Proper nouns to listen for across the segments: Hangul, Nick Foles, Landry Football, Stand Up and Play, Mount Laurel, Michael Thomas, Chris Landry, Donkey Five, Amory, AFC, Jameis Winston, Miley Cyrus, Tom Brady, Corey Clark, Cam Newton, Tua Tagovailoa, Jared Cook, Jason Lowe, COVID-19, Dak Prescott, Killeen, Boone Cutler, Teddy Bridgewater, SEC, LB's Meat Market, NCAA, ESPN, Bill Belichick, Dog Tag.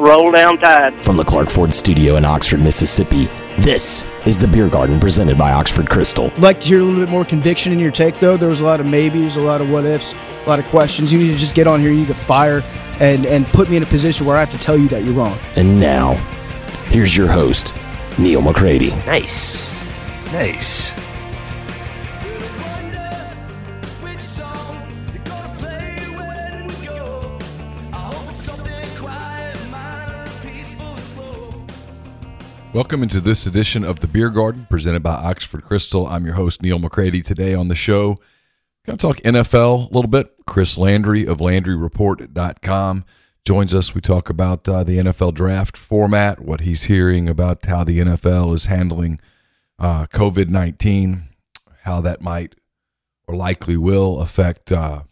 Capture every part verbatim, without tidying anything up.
Roll down tide. From the Clark Ford studio in Oxford, Mississippi, this is the Beer Garden presented by Oxford Krystal. I'd like to hear a little bit more conviction in your take, though. There was a lot of maybes, a lot of what-ifs, a lot of questions. You need to just get on here. You need to fire and, and put me in a position where I have to tell you that you're wrong. And now, here's your host, Neil McCready. Nice. Nice. Welcome into this edition of the Beer Garden, presented by Oxford Krystal. I'm your host, Neil McCready. Today on the show, going to talk N F L a little bit. Chris Landry of Landry Report dot com joins us. We talk about uh, the N F L draft format, what he's hearing about how the N F L is handling uh, covid nineteen, how that might or likely will affect uh,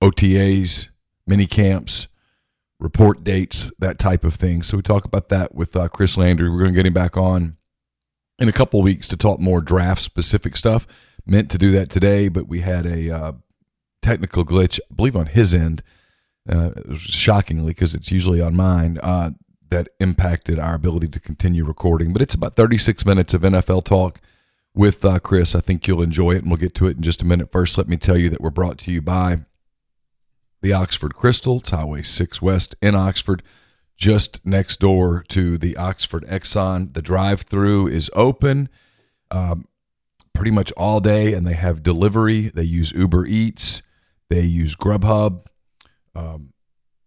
O T As, mini camps, report dates, that type of thing. So we talk about that with uh, Chris Landry. We're going to get him back on in a couple of weeks to talk more draft-specific stuff. Meant to do that today, but we had a uh, technical glitch, I believe, on his end, uh, shockingly, because it's usually on mine, uh, that impacted our ability to continue recording. But it's about thirty-six minutes of N F L talk with uh, Chris. I think you'll enjoy it, and we'll get to it in just a minute. First, let me tell you that we're brought to you by the Oxford Krystal. It's Highway six West in Oxford, just next door to the Oxford Exxon. The drive-thru is open um, pretty much all day, and they have delivery. They use Uber Eats. They use Grubhub, um,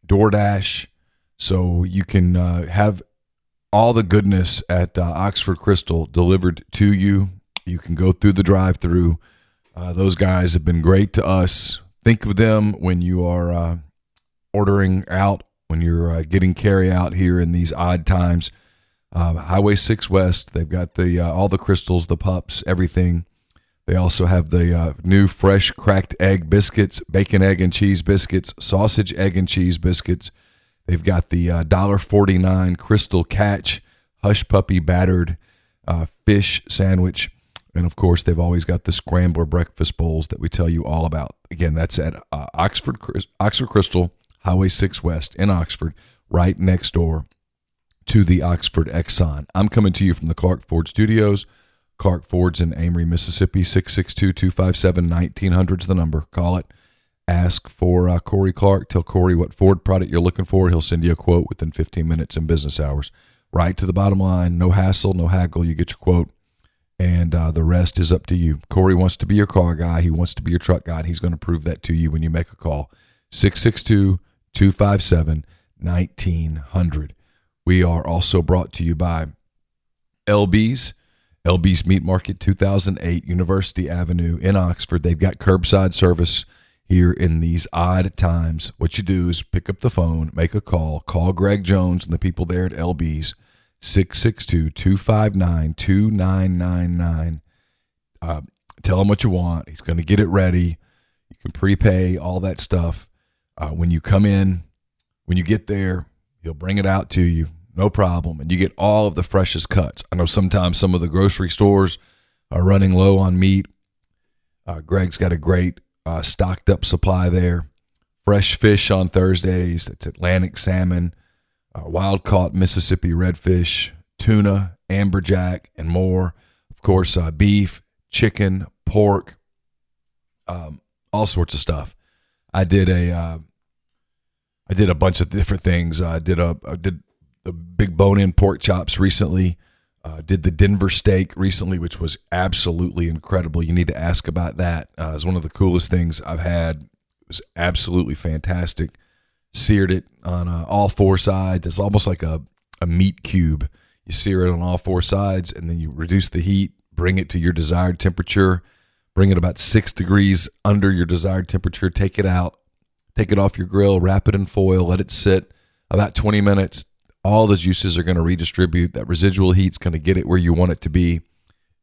DoorDash. So you can uh, have all the goodness at uh, Oxford Krystal delivered to you. You can go through the drive-thru. Uh, those guys have been great to us. Think of them when you are uh, ordering out, when you're uh, getting carry out here in these odd times. Uh, Highway six West, they've got the uh, all the Krystals, the pups, everything. They also have the uh, new fresh cracked egg biscuits, bacon, egg, and cheese biscuits, sausage, egg, and cheese biscuits. They've got the uh, one forty-nine Krystal Catch Hush Puppy Battered uh, Fish Sandwich. And, of course, they've always got the Scrambler Breakfast Bowls that we tell you all about. Again, that's at uh, Oxford Oxford Krystal, Highway six West in Oxford, right next door to the Oxford Exxon. I'm coming to you from the Clark Ford Studios. Clark Ford's in Amory, Mississippi. Six six two, two five seven, nineteen hundred is the number. Call it. Ask for uh, Corey Clark. Tell Corey what Ford product you're looking for. He'll send you a quote within fifteen minutes in business hours. Right to the bottom line. No hassle, no haggle. You get your quote. And uh, the rest is up to you. Corey wants to be your car guy. He wants to be your truck guy. And he's going to prove that to you when you make a call. six six two, two five seven, nineteen hundred. We are also brought to you by L B's, L B's Meat Market, two thousand eight University Avenue in Oxford. They've got curbside service here in these odd times. What you do is pick up the phone, make a call, call Greg Jones and the people there at L B's. six six two, two five nine, two nine nine nine. Uh, tell him what you want. He's going to get it ready. You can prepay, all that stuff. Uh, when you come in, when you get there, he'll bring it out to you. No problem. And you get all of the freshest cuts. I know sometimes some of the grocery stores are running low on meat. Uh, Greg's got a great uh, stocked up supply there. Fresh fish on Thursdays. It's Atlantic salmon. Uh, wild-caught Mississippi redfish, tuna, amberjack, and more. Of course, uh, beef, chicken, pork, um, all sorts of stuff. I did a, uh, I did a bunch of different things. I did a, I did the big bone-in pork chops recently. Uh, did the Denver steak recently, which was absolutely incredible. You need to ask about that. Uh, it's one of the coolest things I've had. It was absolutely fantastic. Seared it on uh, all four sides. It's almost like a, a meat cube. You sear it on all four sides, and then you reduce the heat, bring it to your desired temperature, bring it about six degrees under your desired temperature, take it out, take it off your grill, wrap it in foil, let it sit about twenty minutes. All the juices are going to redistribute. That residual heat's going to get it where you want it to be,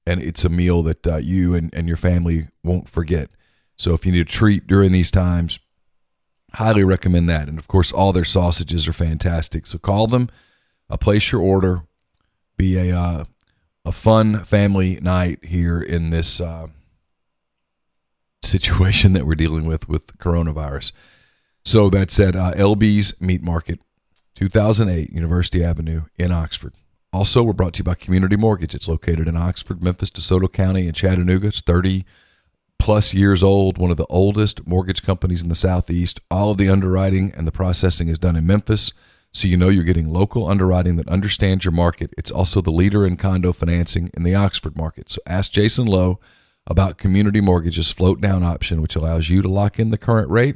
and it's a meal that uh, you and, and your family won't forget. So if you need a treat during these times, highly recommend that. And, of course, all their sausages are fantastic. So call them, uh, place your order, be a uh, a fun family night here in this uh, situation that we're dealing with with coronavirus. So that's at uh, L B's Meat Market, two thousand eight, University Avenue in Oxford. Also, we're brought to you by Community Mortgage. It's located in Oxford, Memphis, DeSoto County, and Chattanooga. It's thirty-plus years old, one of the oldest mortgage companies in the Southeast. All of the underwriting and the processing is done in Memphis, so you know you're getting local underwriting that understands your market. It's also the leader in condo financing in the Oxford market. So ask Jason Lowe about Community Mortgage's float-down option, which allows you to lock in the current rate.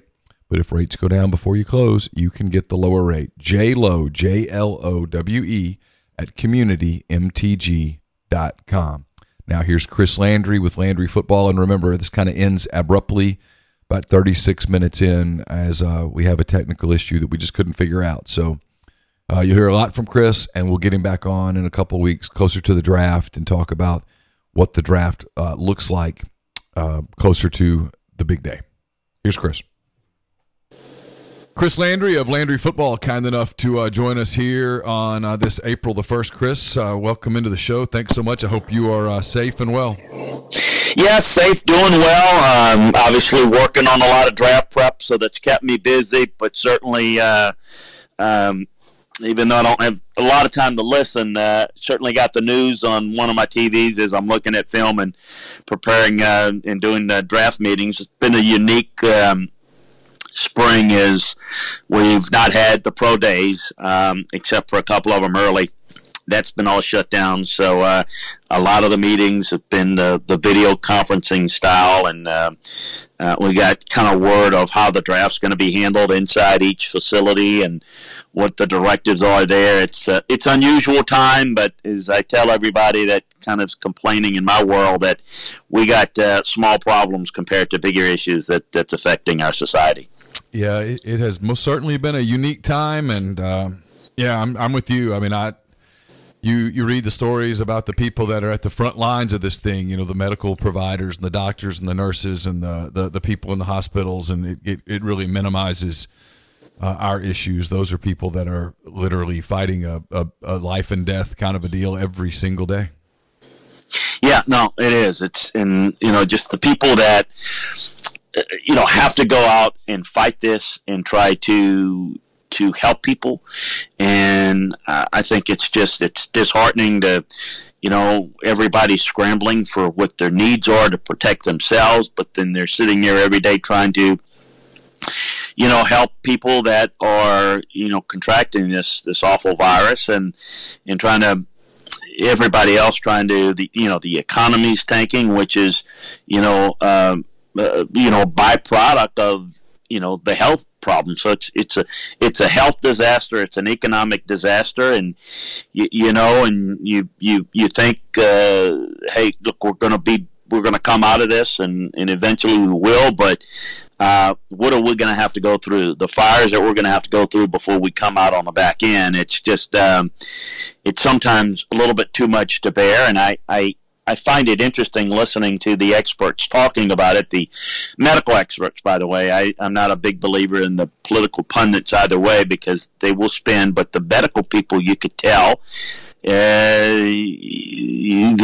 But if rates go down before you close, you can get the lower rate. J Lowe, J L O W E, at community m t g dot com. Now here's Chris Landry with Landry Football. And remember, this kind of ends abruptly about thirty-six minutes in, as uh, we have a technical issue that we just couldn't figure out. So uh, you'll hear a lot from Chris, and we'll get him back on in a couple of weeks closer to the draft and talk about what the draft uh, looks like uh, closer to the big day. Here's Chris. Chris Landry of Landry Football, kind enough to uh, join us here on uh, this April the first. Chris, uh, welcome into the show. Thanks so much. I hope you are uh, safe and well. Yeah, safe, doing well. Um, obviously working on a lot of draft prep, so that's kept me busy, but certainly uh, um, even though I don't have a lot of time to listen, uh, certainly got the news on one of my T Vs as I'm looking at film and preparing uh, and doing the draft meetings. It's been a unique um spring is we've not had the pro days, um, except for a couple of them early. That's been all shut down. So uh, a lot of the meetings have been the, the video conferencing style, and uh, uh, we got kind of word of how the draft's going to be handled inside each facility and what the directives are there. It's uh, it's unusual time, but as I tell everybody that kind of is complaining in my world, that we got uh, small problems compared to bigger issues that, that's affecting our society. Yeah, it has most certainly been a unique time, and uh, yeah, I'm I'm with you. I mean, I you you read the stories about the people that are at the front lines of this thing. You know, the medical providers and the doctors and the nurses and the the, the people in the hospitals, and it it, it really minimizes uh, our issues. Those are people that are literally fighting a, a a life and death kind of a deal every single day. Yeah, no, it is. It's and you know just the people that. you know, have to go out and fight this and try to to help people. And uh, I think it's just, it's disheartening to, you know, everybody's scrambling for what their needs are to protect themselves, but then they're sitting there every day trying to, you know, help people that are, you know, contracting this, this awful virus and, and trying to, everybody else trying to, the you know, the economy's tanking, which is, you know, um, Uh, you know, byproduct of, you know, the health problem. So it's it's a it's a health disaster. It's an economic disaster, and you, you know, and you you you think, uh, hey, look, we're gonna be we're gonna come out of this, and, and eventually we will. But uh, what are we gonna have to go through? The fires that we're gonna have to go through before we come out on the back end. It's just um, it's sometimes a little bit too much to bear, and I. I I find it interesting listening to the experts talking about it, the medical experts, by the way. I, I'm not a big believer in the political pundits either way because they will spin, but the medical people, you could tell, uh,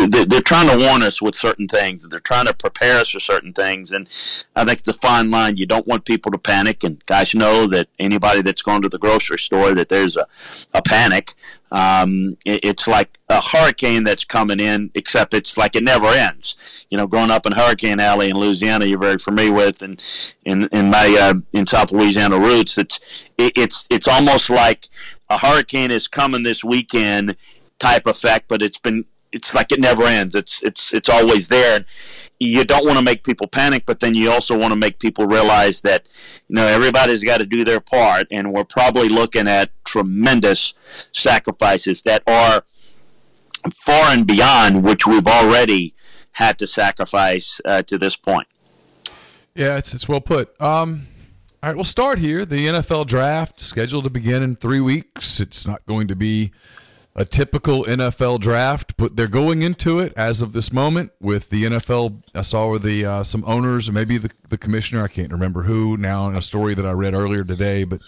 they're trying to warn us with certain things. They're trying to prepare us for certain things, and I think it's a fine line. You don't want people to panic, and guys know that anybody that's gone to the grocery store, that there's a, a panic. Um, it's like a hurricane that's coming in, except it's like it never ends. You know, growing up in Hurricane Alley in Louisiana, you're very familiar with, and in in my uh, in South Louisiana roots, it's it, it's it's almost like a hurricane is coming this weekend type effect, but it's been it's like it never ends. It's it's it's always there. You don't want to make people panic, but then you also want to make people realize that, you know, everybody's got to do their part, and we're probably looking at tremendous sacrifices that are far and beyond which we've already had to sacrifice uh, to this point. Yeah, it's it's well put. Um, all right, we'll start here. The N F L draft scheduled to begin in three weeks. It's not going to be a typical N F L draft, but they're going into it as of this moment with the N F L. I saw where the uh, some owners, maybe the, the commissioner, I can't remember who now, in a story that I read earlier today, but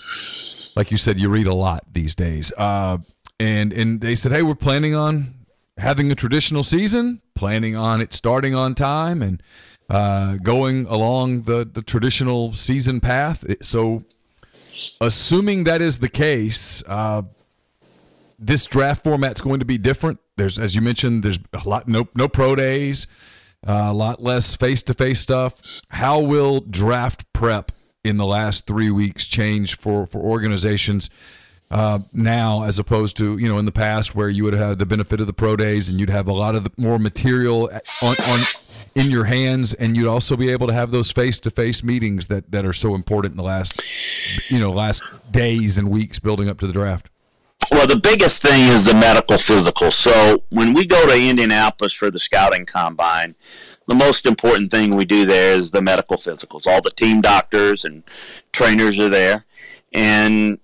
like you said, you read a lot these days. Uh, and, and they said, hey, we're planning on having a traditional season, planning on it starting on time, and uh, going along the, the traditional season path. So assuming that is the case, uh, this draft format's going to be different. There's, as you mentioned, there's a lot, no, no pro days, uh, a lot less face-to-face stuff. How will draft prep in the last three weeks change for, for organizations uh, now, as opposed to, you know, in the past where you would have the benefit of the pro days and you'd have a lot of the more material on, on in your hands, and you'd also be able to have those face-to-face meetings that, that are so important in the last, you know, last days and weeks building up to the draft? Well, the biggest thing is the medical physical. So when we go to Indianapolis for the scouting combine, the most important thing we do there is the medical physicals. All the team doctors and trainers are there. And,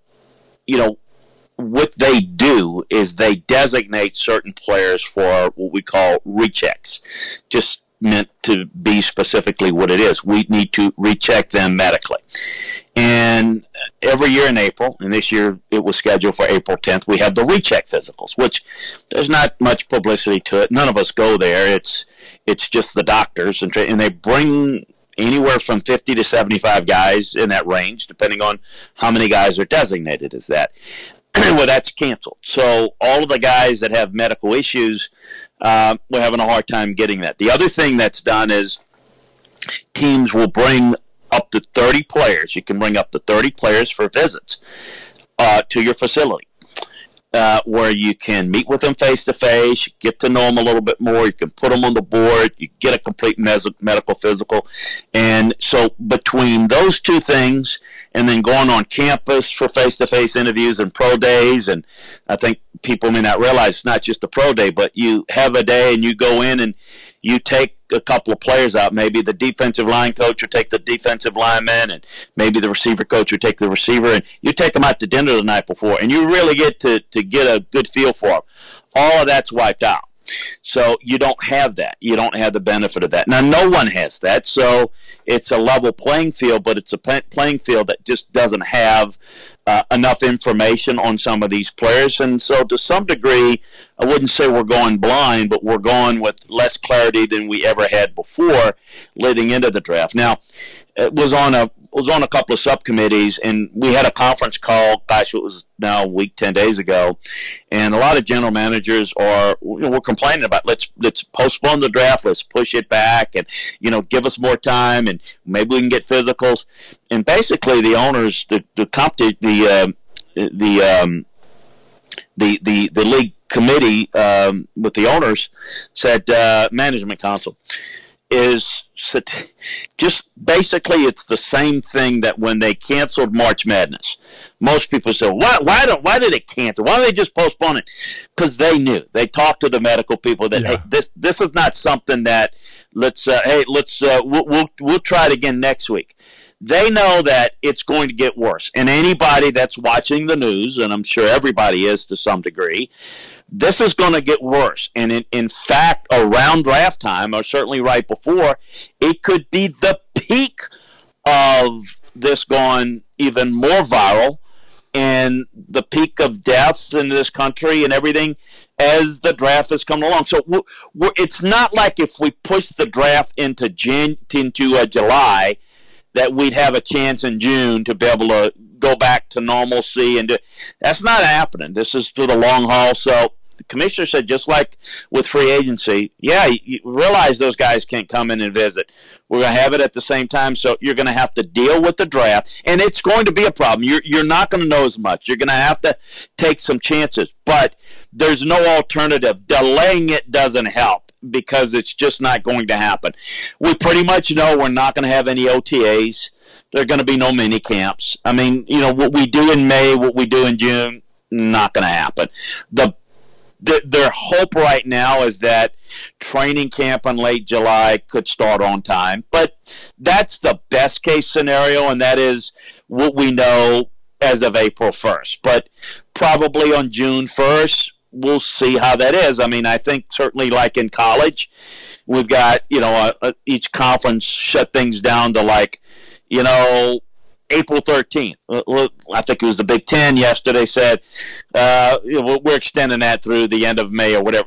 you know, what they do is they designate certain players for what we call rechecks, just meant to be specifically what it is. We need to recheck them medically. And every year in April, and this year it was scheduled for April tenth, we have the recheck physicals, which there's not much publicity to it. None of us go there. It's it's just the doctors, and, tra- and they bring anywhere from fifty to seventy-five guys in that range, depending on how many guys are designated as that. Well, that's canceled. So all of the guys that have medical issues, uh, we're having a hard time getting that. The other thing that's done is teams will bring up to thirty players. You can bring up to thirty players for visits uh, to your facility, uh, where you can meet with them face-to-face, get to know them a little bit more, you can put them on the board, you get a complete mes- medical physical. And so between those two things and then going on campus for face-to-face interviews and pro days, and I think people may not realize it's not just a pro day, but you have a day and you go in and you take a couple of players out. Maybe the defensive line coach will take the defensive lineman, and maybe the receiver coach will take the receiver, and you take them out to dinner the night before, and you really get to, to get a good feel for them. All of that's wiped out. So you don't have that. You don't have the benefit of that. Now, no one has that, so it's a level playing field, but it's a playing field that just doesn't have uh, enough information on some of these players. And so to some degree, I wouldn't say we're going blind, but we're going with less clarity than we ever had before leading into the draft. Now, it was on a was on a couple of subcommittees, and we had a conference call, gosh, it was now a week, ten days ago, and a lot of general managers are, you know, we're complaining about, let's let's postpone the draft, let's push it back, and, you know, give us more time, and maybe we can get physicals. And basically the owners, the the comp, the uh, the um, the the the league committee um, with the owners said, uh, management council, is just basically it's the same thing that when they canceled March Madness. Most people say, why why don't why did it cancel? Why don't they just postpone it? Because they knew. They talked to the medical people that, yeah, hey, this this is not something that let's uh, hey let's uh, we'll, we'll we'll try it again next week. They know that it's going to get worse. And anybody that's watching the news, and I'm sure everybody is to some degree, this is going to get worse. And in, in fact, around draft time, or certainly right before, it could be the peak of this going even more viral, and the peak of deaths in this country and everything as the draft has come along. So we're, we're, it's not like if we push the draft into, Jan, into uh, July, that we'd have a chance in June to be able to go back to normalcy. And do, that's not happening. This is through the long haul. So the commissioner said, just like with free agency, yeah, you realize those guys can't come in and visit. We're going to have it at the same time, so you're going to have to deal with the draft. And it's going to be a problem. You're, you're not going to know as much. You're going to have to take some chances. But there's no alternative. Delaying it doesn't help, because it's just not going to happen. We pretty much know we're not going to have any O T As. There are going to be no mini camps. I mean, you know, what we do in May, what we do in June, not going to happen. The, the their hope right now is that training camp in late July could start on time. But that's the best case scenario, and that is what we know as of April first. But probably on June first, we'll see how that is. I mean, I think certainly like in college, we've got, you know, uh, each conference shut things down to like, you know, April thirteenth. I think it was the Big Ten yesterday said, uh, we're extending that through the end of May or whatever,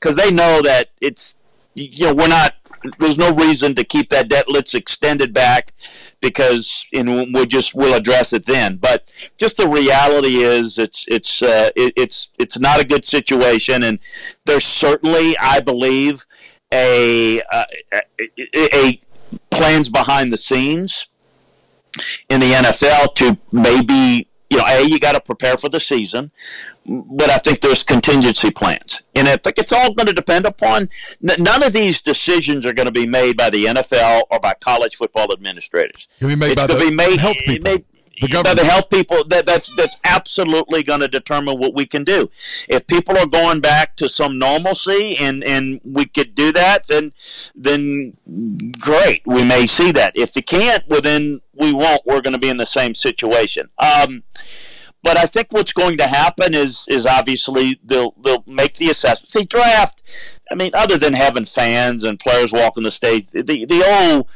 because they know that it's you know, we're not, there's no reason to keep that debt. Let's extend it back, because and we'll just we'll address it then. But just the reality is, it's it's uh, it, it's it's not a good situation, and there's certainly, I believe, a uh, a, a plans behind the scenes in the N F L to maybe, you know, A, you got to prepare for the season, but I think there's contingency plans. And I think it's all going to depend upon, none of these decisions are going to be made by the N F L or by college football administrators. It's going to be made by the made, health people. Made, the government. By the health people, that, that's, that's absolutely going to determine what we can do. If people are going back to some normalcy and, and we could do that, then then great, we may see that. If they can't, well then we won't. We're going to be in the same situation. Um, but I think what's going to happen is is obviously they'll they'll make the assessment. See, draft, I mean, other than having fans and players walking the stage, the the old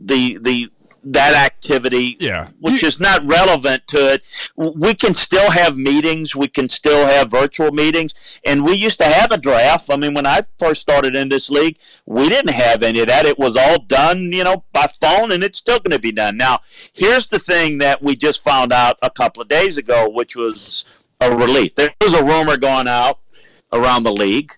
the the that activity, yeah. which is not relevant to it. We can still have meetings. We can still have virtual meetings. And we used to have a draft. I mean, when I first started in this league, we didn't have any of that. It was all done, you know, by phone, and it's still going to be done. Now, here's the thing that we just found out a couple of days ago, which was a relief. There was a rumor going out around the league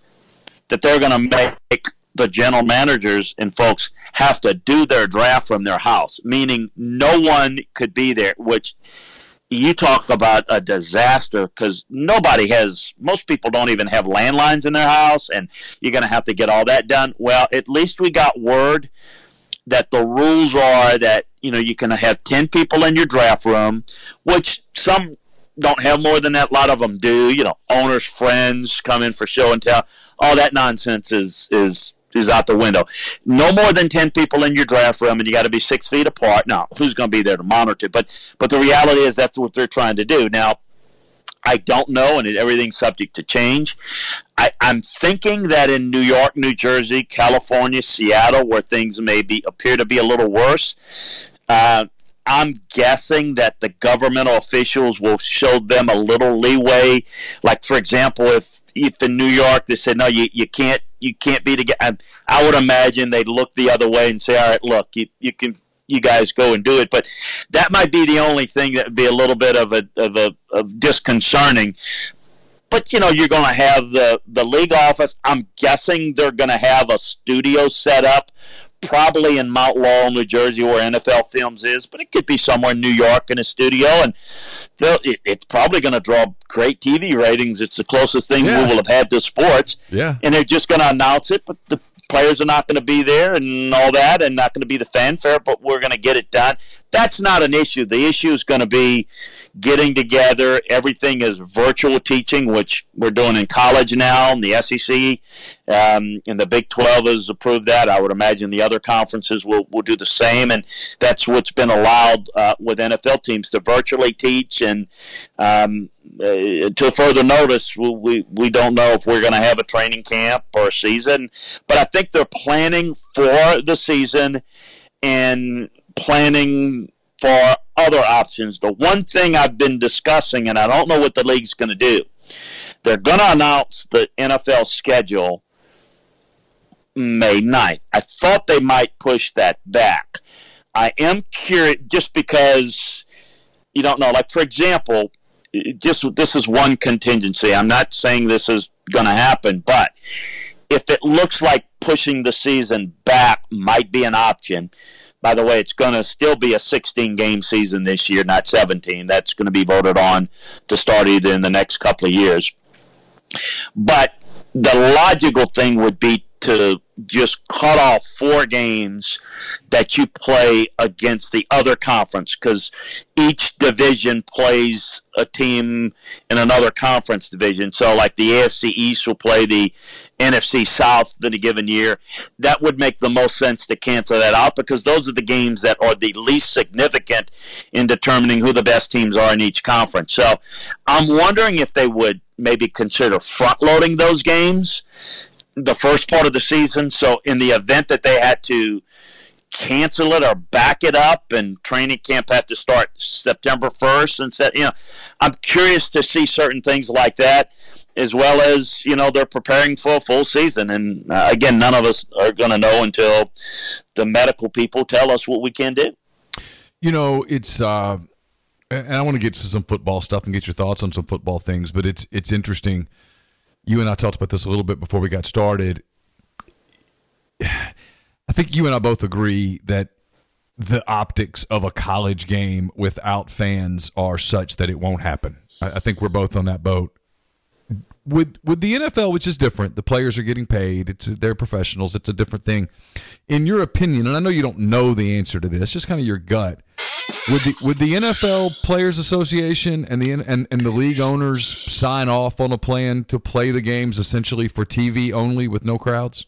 that they're going to make the general managers and folks have to do their draft from their house, meaning no one could be there, which you talk about a disaster, because nobody has, most people don't even have landlines in their house, and you're going to have to get all that done. Well, at least we got word that the rules are that, you know, you can have ten people in your draft room, which some don't have more than that. A lot of them do, you know, owners, friends come in for show and tell. All that nonsense is, is, is out the window. No more than ten people in your draft room, and you got to be six feet apart. Now, who's going to be there to monitor? But but the reality is that's what they're trying to do. Now, I don't know, and everything's subject to change. I, I'm thinking that in New York, New Jersey, California, Seattle, where things may be appear to be a little worse, uh, I'm guessing that the governmental officials will show them a little leeway. Like, for example, if if in New York they said, no, you, you can't you can't be together, I, I would imagine they'd look the other way and say, all right, look, you, you can you guys go and do it. But that might be the only thing that would be a little bit of a of a of disconcerting. But, you know, you're going to have the, the league office. I'm guessing they're going to have a studio set up, probably in Mount Laurel, New Jersey, where N F L Films is, but it could be somewhere in New York in a studio, and it, it's probably going to draw great T V ratings. It's the closest thing yeah. we will have had to sports, yeah. and they're just going to announce it, but the players are not going to be there and all that, and not going to be the fanfare, but we're going to get it done. That's not an issue. The issue is going to be getting together. Everything is virtual teaching, which we're doing in college now, and the S E C um, and the Big twelve has approved that. I would imagine the other conferences will, will do the same, and that's what's been allowed uh, with N F L teams to virtually teach, and um, uh, until further notice, we, we, we don't know if we're going to have a training camp or a season, but I think they're planning for the season and planning for other options. The one thing I've been discussing, and I don't know what the league's going to do, they're going to announce the N F L schedule May ninth. I thought they might push that back. I am curious, just because you don't know. Like, for example, just this is one contingency. I'm not saying this is going to happen, but if it looks like pushing the season back might be an option. By the way, it's going to still be a sixteen-game season this year, not seventeen. That's going to be voted on to start either in the next couple of years. But the logical thing would be to just cut off four games that you play against the other conference, because each division plays a team in another conference division. So, like, the A F C East will play the N F C South in a given year. That would make the most sense to cancel that out, because those are the games that are the least significant in determining who the best teams are in each conference. So, I'm wondering if they would maybe consider front-loading those games the first part of the season, so in the event that they had to cancel it or back it up and training camp had to start September first, and said, you know, I'm curious to see certain things like that. as well as, you know, they're preparing for a full season. And, uh, again, none of us are going to know until the medical people tell us what we can do. You know, it's uh, – and I want to get to some football stuff and get your thoughts on some football things, but it's it's interesting. You and I talked about this a little bit before we got started. I think you and I both agree that the optics of a college game without fans are such that it won't happen. I, I think we're both on that boat. With with the N F L, which is different, the players are getting paid. It's they're professionals. It's a different thing. In your opinion, and I know you don't know the answer to this, just kind of your gut. Would the would the N F L Players Association and the and, and the league owners sign off on a plan to play the games essentially for T V only with no crowds?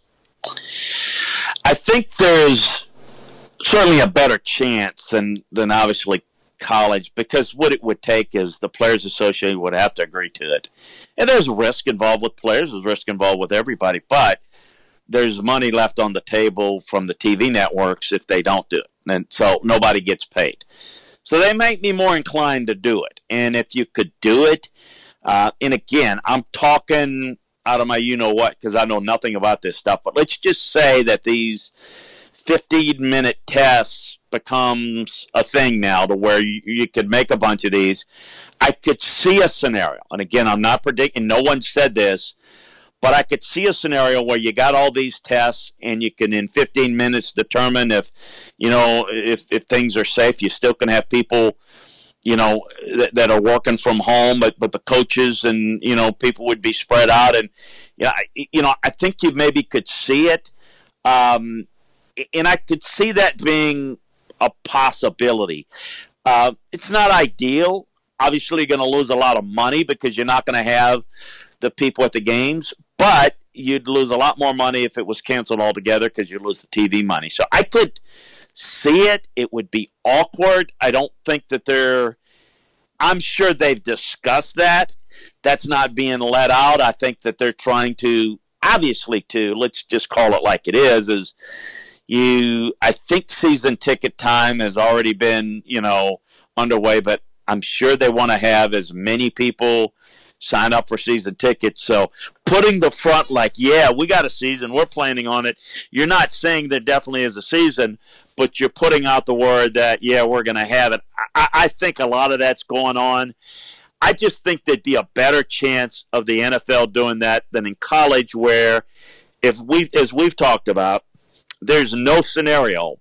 I think there's certainly a better chance than than obviously college, because what it would take is the Players Association would have to agree to it. And there's risk involved with players, there's risk involved with everybody, but there's money left on the table from the T V networks if they don't do it. And so nobody gets paid. So they might be more inclined to do it. And if you could do it, uh, and again, I'm talking out of my you-know-what because I know nothing about this stuff, but let's just say that these fifteen-minute tests becomes a thing now to where you, you could make a bunch of these. I could see a scenario, and again, I'm not predicting, no one said this, but I could see a scenario where you got all these tests and you can in fifteen minutes determine if, you know, if, if things are safe. You still can have people, you know, th- that are working from home, but, but the coaches and, you know, people would be spread out. And, you know, I, you know, I think you maybe could see it. Um, and I could see that being a possibility. Uh, it's not ideal. Obviously, you're going to lose a lot of money because you're not going to have the people at the games, but you'd lose a lot more money if it was canceled altogether because you'd lose the T V money. So I could see it. It would be awkward. I don't think that they're – I'm sure they've discussed that. That's not being let out. I think that they're trying to – obviously to – let's just call it like it is, is – You, I think season ticket time has already been, you know, underway, but I'm sure they want to have as many people sign up for season tickets. So putting the front like, yeah, we got a season, we're planning on it. You're not saying there definitely is a season, but you're putting out the word that, yeah, we're going to have it. I, I think a lot of that's going on. I just think there'd be a better chance of the N F L doing that than in college, where if we, as we've talked about, there's no scenario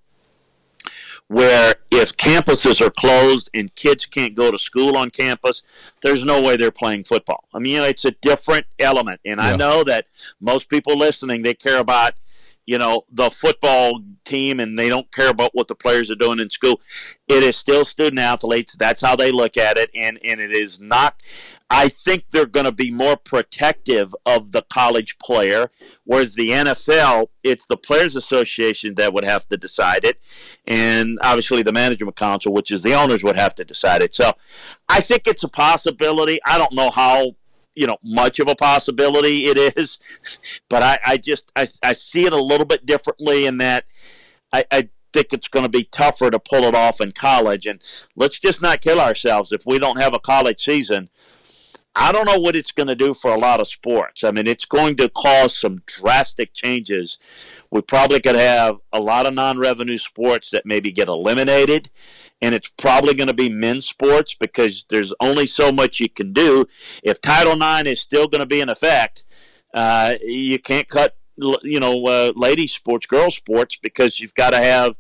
where if campuses are closed and kids can't go to school on campus, there's no way they're playing football. I mean, you know, it's a different element. And yeah. I know that most people listening, they care about, you know, the football team and they don't care about what the players are doing in school. It is still student athletes. That's how they look at it. And, and it is not, I think they're going to be more protective of the college player, whereas the N F L, it's the Players Association that would have to decide it. And obviously the management council, which is the owners, would have to decide it. So I think it's a possibility. I don't know how, you know, much of a possibility it is, but I, I just, I, I see it a little bit differently in that I, I think it's going to be tougher to pull it off in college. And let's just not kill ourselves. If we don't have a college season, I don't know what it's going to do for a lot of sports. I mean, it's going to cause some drastic changes. We probably could have a lot of non-revenue sports that maybe get eliminated, and it's probably going to be men's sports because there's only so much you can do. If Title nine is still going to be in effect, uh, you can't cut, you know, uh, ladies' sports, girls' sports, because you've got to have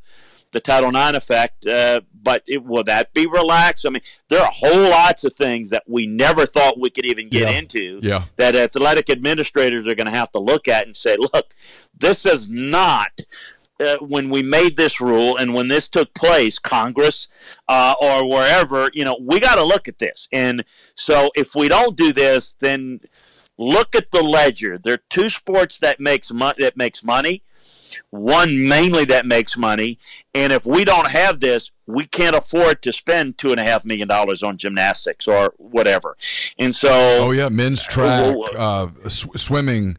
the Title nine effect, uh, but it, will that be relaxed? I mean, there are whole lots of things that we never thought we could even get yeah. into yeah. that athletic administrators are going to have to look at and say, look, this is not uh, when we made this rule and when this took place, Congress uh, or wherever, you know, we got to look at this. And so if we don't do this, then look at the ledger. There are two sports that makes mo- that makes money. One mainly that makes money, and if we don't have this, we can't afford to spend two and a half million dollars on gymnastics or whatever. And so, oh yeah, men's track, uh, sw- swimming,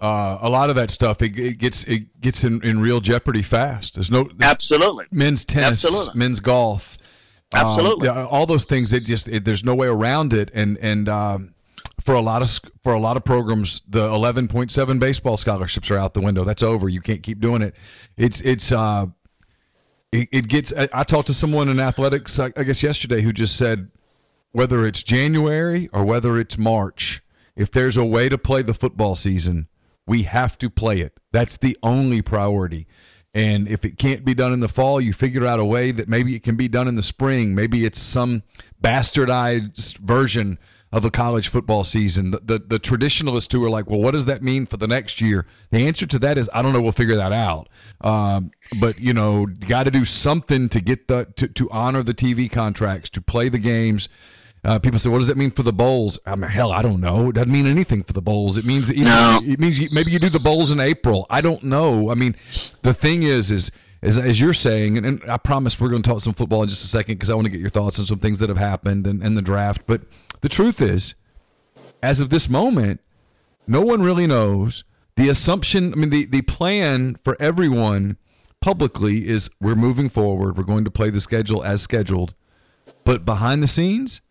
uh, a lot of that stuff it, it gets it gets in, in real jeopardy fast. There's no absolutely men's tennis, absolutely. men's golf, absolutely um, all those things. It just it, there's no way around it, and and. Um, for a lot of for a lot of programs, the eleven point seven baseball scholarships are out the window. That's over. You can't keep doing it. It's it's uh, it, it gets. I, I talked to someone in athletics, I, I guess yesterday, who just said whether it's January or whether it's March, if there's a way to play the football season, we have to play it. That's the only priority. And if it can't be done in the fall, you figure out a way that maybe it can be done in the spring. Maybe it's some bastardized version of a college football season. The, the, the traditionalists who are like, well, what does that mean for the next year? The answer to that is, I don't know. We'll figure that out. Um, but, you know, got to do something to get the to, to honor the T V contracts, to play the games. Uh, people say, what does that mean for the bowls? I mean, hell, I don't know. It doesn't mean anything for the bowls. It means that you no. know, it means you, maybe you do the bowls in April. I don't know. I mean, the thing is, is, is as you're saying, and, and I promise we're going to talk some football in just a second because I want to get your thoughts on some things that have happened and, and the draft. But the truth is, as of this moment, no one really knows. The assumption, I mean, the, the plan for everyone publicly is we're moving forward. We're going to play the schedule as scheduled. But behind the scenes,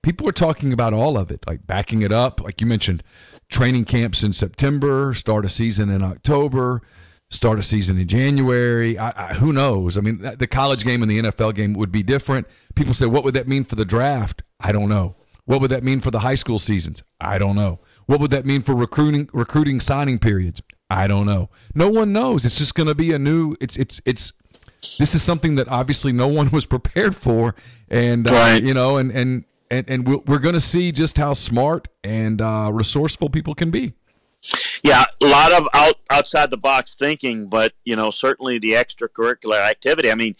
people are talking about all of it, like backing it up. Like you mentioned, training camps in September, start a season in October, start a season in January. I, I, who knows? I mean, the college game and the N F L game would be different. People say, what would that mean for the draft? I don't know. What would that mean for the high school seasons? I don't know. What would that mean for recruiting, recruiting signing periods? I don't know. No one knows. It's just going to be a new, it's, it's, it's, this is something that obviously no one was prepared for. And, uh, right. you know, and, and, And, and we're going to see just how smart and uh, resourceful people can be. Yeah, a lot of out, outside-the-box thinking, but, you know, certainly the extracurricular activity. I mean,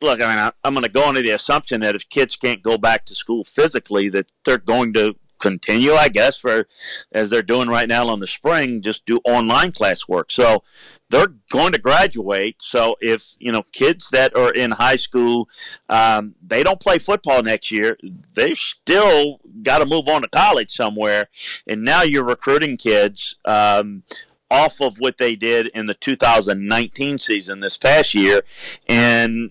look, I mean, I, I'm going to go under the assumption that if kids can't go back to school physically, that they're going to continue, I guess, for as they're doing right now in the spring, just do online class work. So they're going to graduate. So if, you know, kids that are in high school, um, they don't play football next year, they still got to move on to college somewhere. And now you're recruiting kids um, off of what they did in the two thousand nineteen season this past year. And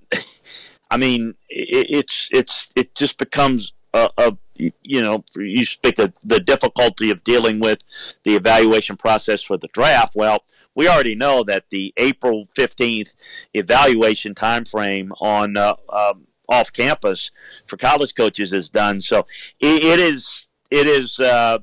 I mean, it, it's, it's, it just becomes a, a you know, you speak of the difficulty of dealing with the evaluation process for the draft. Well, we already know that the April fifteenth evaluation time frame on uh, um, off campus for college coaches is done. So it, it is, it is, uh,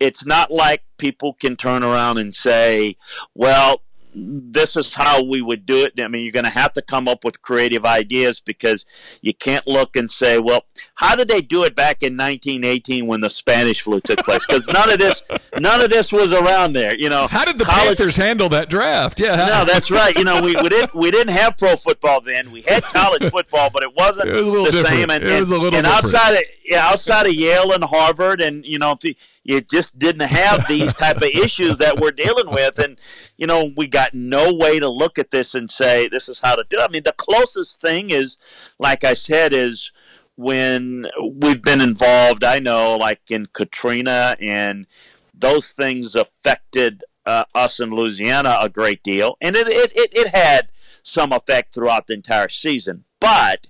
it's not like people can turn around and say, well, this is how we would do it. I mean, you're going to have to come up with creative ideas because you can't look and say, well, how did they do it back in nineteen eighteen when the Spanish flu took place? Because none of this, none of this was around there. You know, how did the college... Panthers handle that draft? Yeah, no, that's right. You know, we, we didn't we didn't have pro football then. We had college football, but it wasn't it was a little the different. same. And, it was a little and outside of yeah, outside of Yale and Harvard, and you know. The, You just didn't have these type of issues that we're dealing with. And, you know, we got no way to look at this and say this is how to do it. I mean, the closest thing is, like I said, is when we've been involved, I know, like in Katrina, and those things affected uh, us in Louisiana a great deal. And it, it, it, it had some effect throughout the entire season. But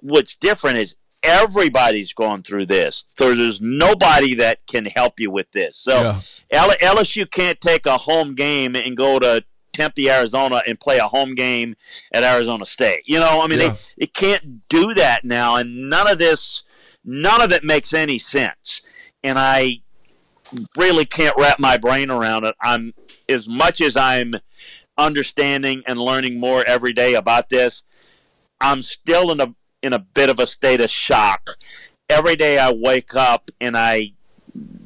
what's different is everybody's going through this. So there's nobody that can help you with this. So yeah. L S U can't take a home game and go to Tempe, Arizona and play a home game at Arizona State. You know, I mean, yeah. they, they can't do that now. And none of this, none of it makes any sense. And I really can't wrap my brain around it. I'm, as much as I'm understanding and learning more every day about this, I'm still in a, in a bit of a state of shock. Every day I wake up and I,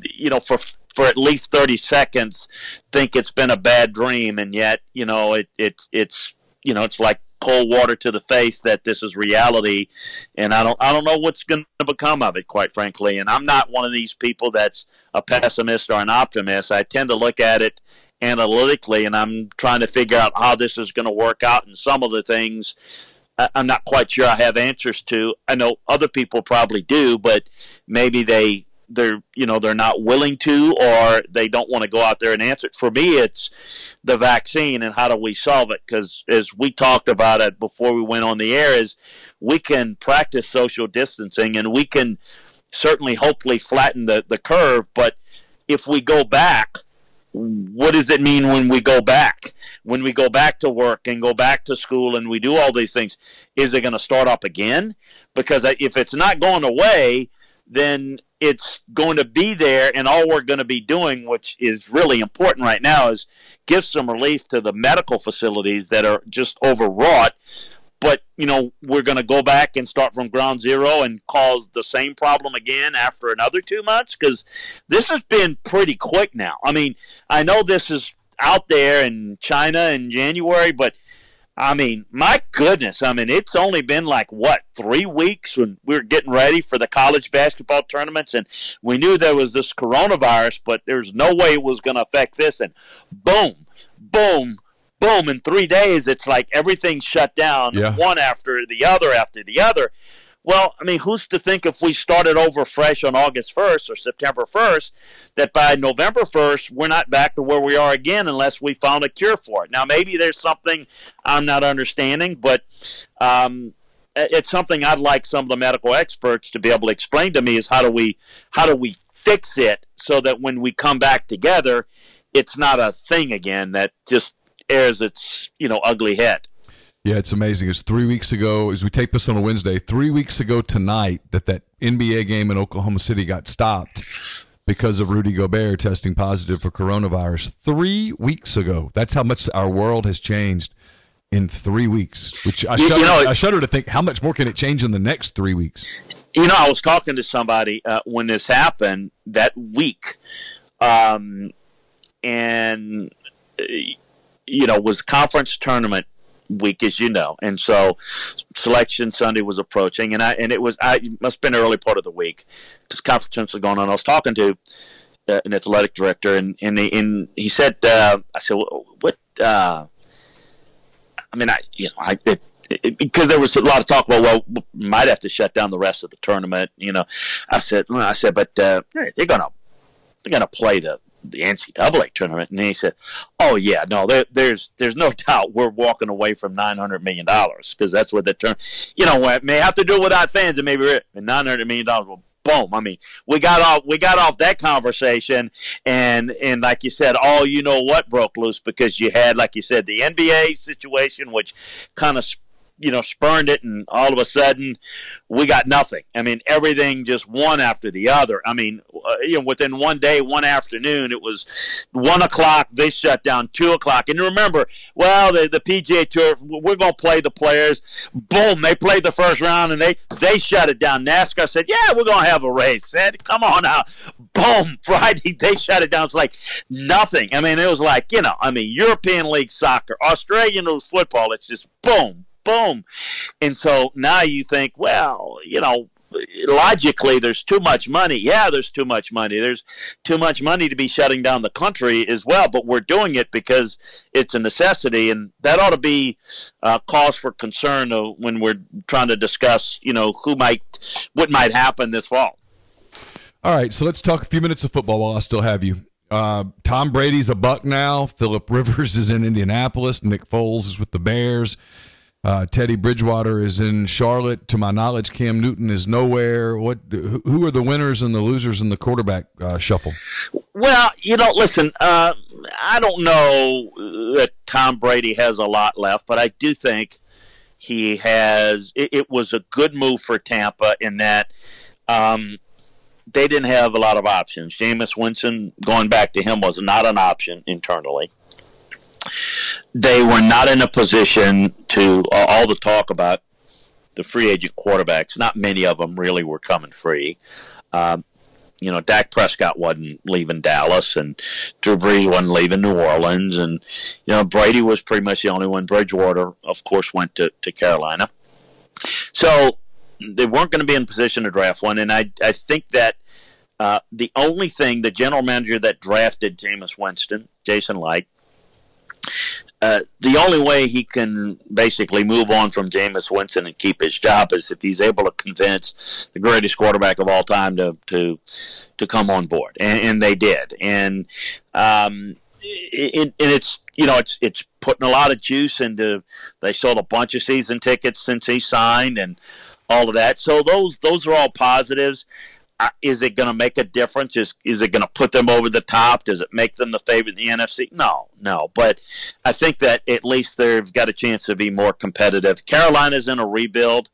you know, for for at least thirty seconds think it's been a bad dream, and yet, you know, it, it it's, you know, it's like cold water to the face that this is reality, and I don't I don't know what's going to become of it, quite frankly. And I'm not one of these people that's a pessimist or an optimist. I tend to look at it analytically, and I'm trying to figure out how this is going to work out, and some of the things I'm not quite sure I have answers to. I know other people probably do, but maybe they they're you know they're not willing to, or they don't want to go out there and answer it. For me, it's the vaccine and how do we solve it? Because as we talked about it before we went on the air, is we can practice social distancing and we can certainly hopefully flatten the, the curve. But if we go back, what does it mean when we go back? When we go back to work and go back to school and we do all these things, is it going to start up again? Because if it's not going away, then it's going to be there, and all we're going to be doing, which is really important right now, is give some relief to the medical facilities that are just overwrought. But, you know, we're going to go back and start from ground zero and cause the same problem again after another two months? Because this has been pretty quick now. I mean, I know this is out there in China in January, but, I mean, my goodness. I mean, it's only been like, what, three weeks when we were getting ready for the college basketball tournaments, and we knew there was this coronavirus, but there's no way it was going to affect this. And boom, boom, boom, in three days, it's like everything shut down, yeah. one after the other after the other. Well, I mean, who's to think if we started over fresh on August first or September first that by November first we're not back to where we are again unless we found a cure for it. Now, maybe there's something I'm not understanding, but um, it's something I'd like some of the medical experts to be able to explain to me is how do we how do we fix it so that when we come back together, it's not a thing again that just airs its, you know, ugly head. Yeah, it's amazing. It's three weeks ago, as we tape this on a Wednesday, three weeks ago tonight that that N B A game in Oklahoma City got stopped because of Rudy Gobert testing positive for coronavirus. Three weeks ago. That's how much our world has changed in three weeks, which I, you, shudder, you know, I shudder to think how much more can it change in the next three weeks? You know, I was talking to somebody uh, when this happened that week, um, and, you know, was conference tournament week, as you know, and so Selection Sunday was approaching, and I and it was I it must have been the early part of the week because conference was going on. I was talking to uh, an athletic director, and and, the, and he said, uh, "I said, what? Uh, I mean, I you know, I it, it, because there was a lot of talk about well, we might have to shut down the rest of the tournament, you know." I said, well, I said, but uh, they're gonna they're gonna play the. the N C double A tournament, and he said, "Oh yeah, no, there, there's there's no doubt we're walking away from nine hundred million dollars because that's what the term, you know, it may have to do without fans, and maybe nine hundred million dollars. Well, boom. I mean, we got off we got off that conversation, and and like you said, all you know what broke loose because you had, like you said, the N B A situation, which kind of." you know, spurned it, and all of a sudden we got nothing. I mean, everything just one after the other. I mean, uh, you know, within one day, one afternoon, it was one o'clock, they shut down two o'clock. And remember, well, the, the P G A Tour, we're going to play the players. Boom, they played the first round, and they, they shut it down. NASCAR said, yeah, we're going to have a race. Said, come on out. Boom, Friday, they shut it down. It's like nothing. I mean, it was like, you know, I mean, European League soccer, Australian League football, it's just boom. Boom. And so now you think, well, you know, logically there's too much money. Yeah, there's too much money. There's too much money to be shutting down the country as well, but we're doing it because it's a necessity, and that ought to be a cause for concern when we're trying to discuss, you know, who might, what might happen this fall. All right, so let's talk a few minutes of football while I still have you. Uh, Tom Brady's a Buck now. Philip Rivers is in Indianapolis. Nick Foles is with the Bears. Uh, Teddy Bridgewater is in Charlotte. To my knowledge, Cam Newton is nowhere. What? Who are the winners and the losers in the quarterback uh, shuffle? Well, you know, listen, uh, I don't know that Tom Brady has a lot left, but I do think he has – it was a good move for Tampa in that um, they didn't have a lot of options. Jameis Winston, going back to him, was not an option internally. They were not in a position to uh, all the talk about the free agent quarterbacks. Not many of them really were coming free. Um, you know, Dak Prescott wasn't leaving Dallas, and Drew Brees wasn't leaving New Orleans, and you know Brady was pretty much the only one. Bridgewater, of course, went to, to Carolina, so they weren't going to be in a position to draft one. And I I think that uh, the only thing the general manager that drafted Jameis Winston, Jason Lowe. Uh, the only way he can basically move on from Jameis Winston and keep his job is if he's able to convince the greatest quarterback of all time to to, to come on board, and, and they did. And um, it, and it's you know it's it's putting a lot of juice into. They sold a bunch of season tickets since he signed, and all of that. So those those are all positives. is it going to make a difference? Is is it going to put them over the top? Does it make them the favorite in the N F C? No, no. But I think that at least they've got a chance to be more competitive. Carolina's in a rebuild.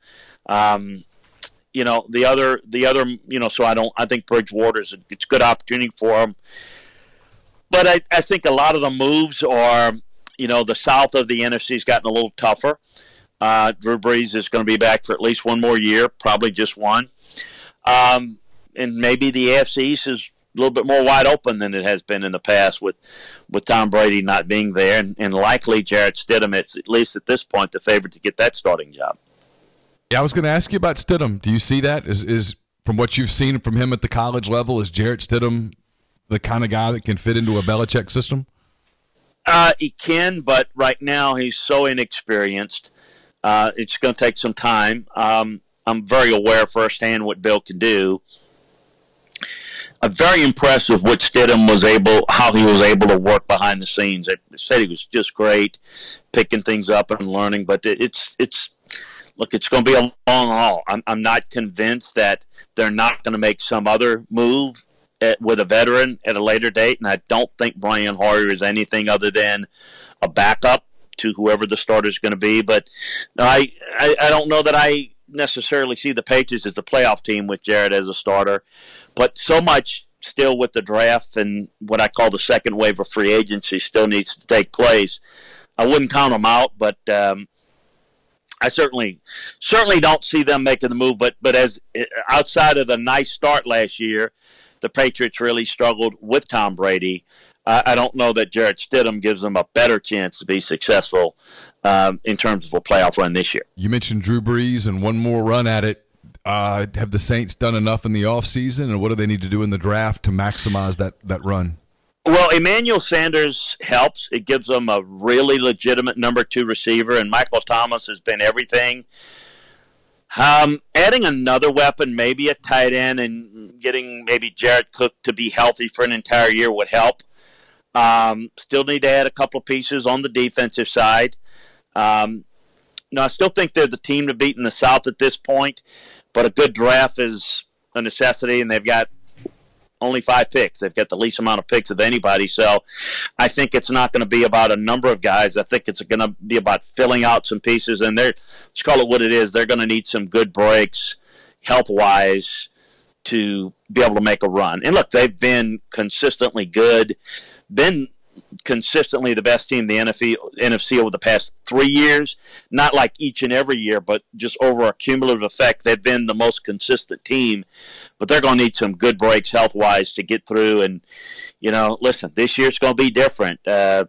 Um, you know, the other, the other, you know, so I don't, I think Bridgewater's, it's a good opportunity for them. But I, I think a lot of the moves are, you know, the south of the N F C's gotten a little tougher. Uh, Drew Brees is going to be back for at least one more year, probably just one. Um, and maybe the A F C East is a little bit more wide open than it has been in the past with, with Tom Brady not being there. And, and likely Jarrett Stidham, at least at this point, the favorite to get that starting job. Yeah, I was going to ask you about Stidham. Do you see that? Is is from what you've seen from him at the college level, is Jarrett Stidham the kind of guy that can fit into a Belichick system? Uh, he can, but right now he's so inexperienced. Uh, it's going to take some time. Um, I'm very aware firsthand what Bill can do. I'm very impressed with what Stidham was able, how he was able to work behind the scenes. I said he was just great, picking things up and learning. But it's it's look, it's going to be a long haul. I'm I'm not convinced that they're not going to make some other move at, with a veteran at a later date. And I don't think Brian Hardy is anything other than a backup to whoever the starter is going to be. But I, I I don't know that I necessarily see the Patriots as a playoff team with Jared as a starter. But so much still with the draft and what I call the second wave of free agency still needs to take place. I wouldn't count them out, but um, I certainly certainly don't see them making the move. But but as outside of the nice start last year, the Patriots really struggled with Tom Brady. I don't know that Jarrett Stidham gives them a better chance to be successful um, in terms of a playoff run this year. You mentioned Drew Brees and one more run at it. Uh, have the Saints done enough in the offseason, and what do they need to do in the draft to maximize that, that run? Well, Emmanuel Sanders helps. It gives them a really legitimate number two receiver, and Michael Thomas has been everything. Um, adding another weapon, maybe a tight end, and getting maybe Jared Cook to be healthy for an entire year would help. Um, still need to add a couple pieces on the defensive side. Um, no, I still think they're the team to beat in the South at this point, but a good draft is a necessity, and they've got only five picks. They've got the least amount of picks of anybody, so I think it's not going to be about a number of guys. I think it's going to be about filling out some pieces, and they're, let's call it what it is. They're going to need some good breaks health-wise to be able to make a run. And look, they've been consistently good. Been consistently the best team in the N F C over the past three years. Not like each and every year, but just over a cumulative effect, they've been the most consistent team. But they're going to need some good breaks health-wise to get through. And, you know, listen, this year's going to be different. Uh,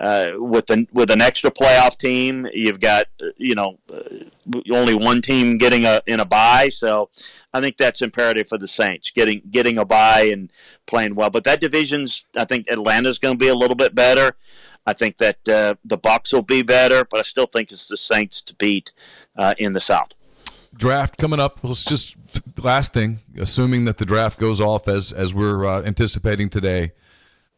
uh, with, an, with an extra playoff team, you've got, you know, only one team getting a, in a bye. So I think that's imperative for the Saints, getting getting a bye and playing well. But that division's, I think Atlanta's going to be a little bit better. I think that uh, the Bucs will be better, but I still think it's the Saints to beat uh, in the South. Draft coming up. Let's just, last thing, assuming that the draft goes off as as we're uh, anticipating today,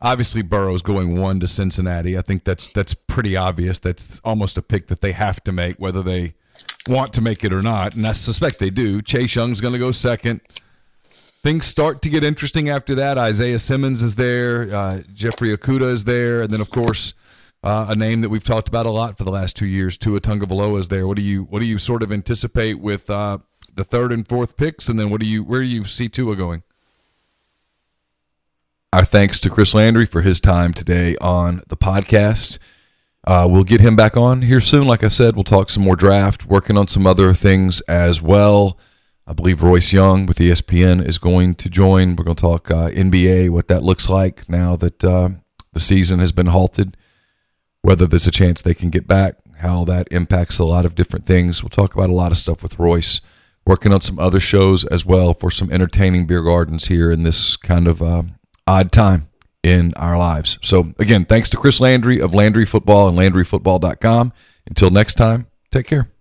obviously Burrow's going one to Cincinnati. I think that's that's pretty obvious. That's almost a pick that they have to make, whether they want to make it or not, and I suspect they do. Chase Young's going to go second. Things start to get interesting after that. Isaiah Simmons is there. Uh, Jeffrey Okuda is there. And then, of course, uh, a name that we've talked about a lot for the last two years, Tua Tagovailoa is there. What do you what do you sort of anticipate with uh, the third and fourth picks? And then what do you where do you see Tua going? Our thanks to Chris Landry for his time today on the podcast. Uh, we'll get him back on here soon. Like I said, we'll talk some more draft, working on some other things as well. I believe Royce Young with E S P N is going to join. We're going to talk uh, N B A, what that looks like now that uh, the season has been halted, whether there's a chance they can get back, how that impacts a lot of different things. We'll talk about a lot of stuff with Royce, working on some other shows as well for some entertaining beer gardens here in this kind of uh, odd time in our lives. So, again, thanks to Chris Landry of Landry Football and landry football dot com. Until next time, take care.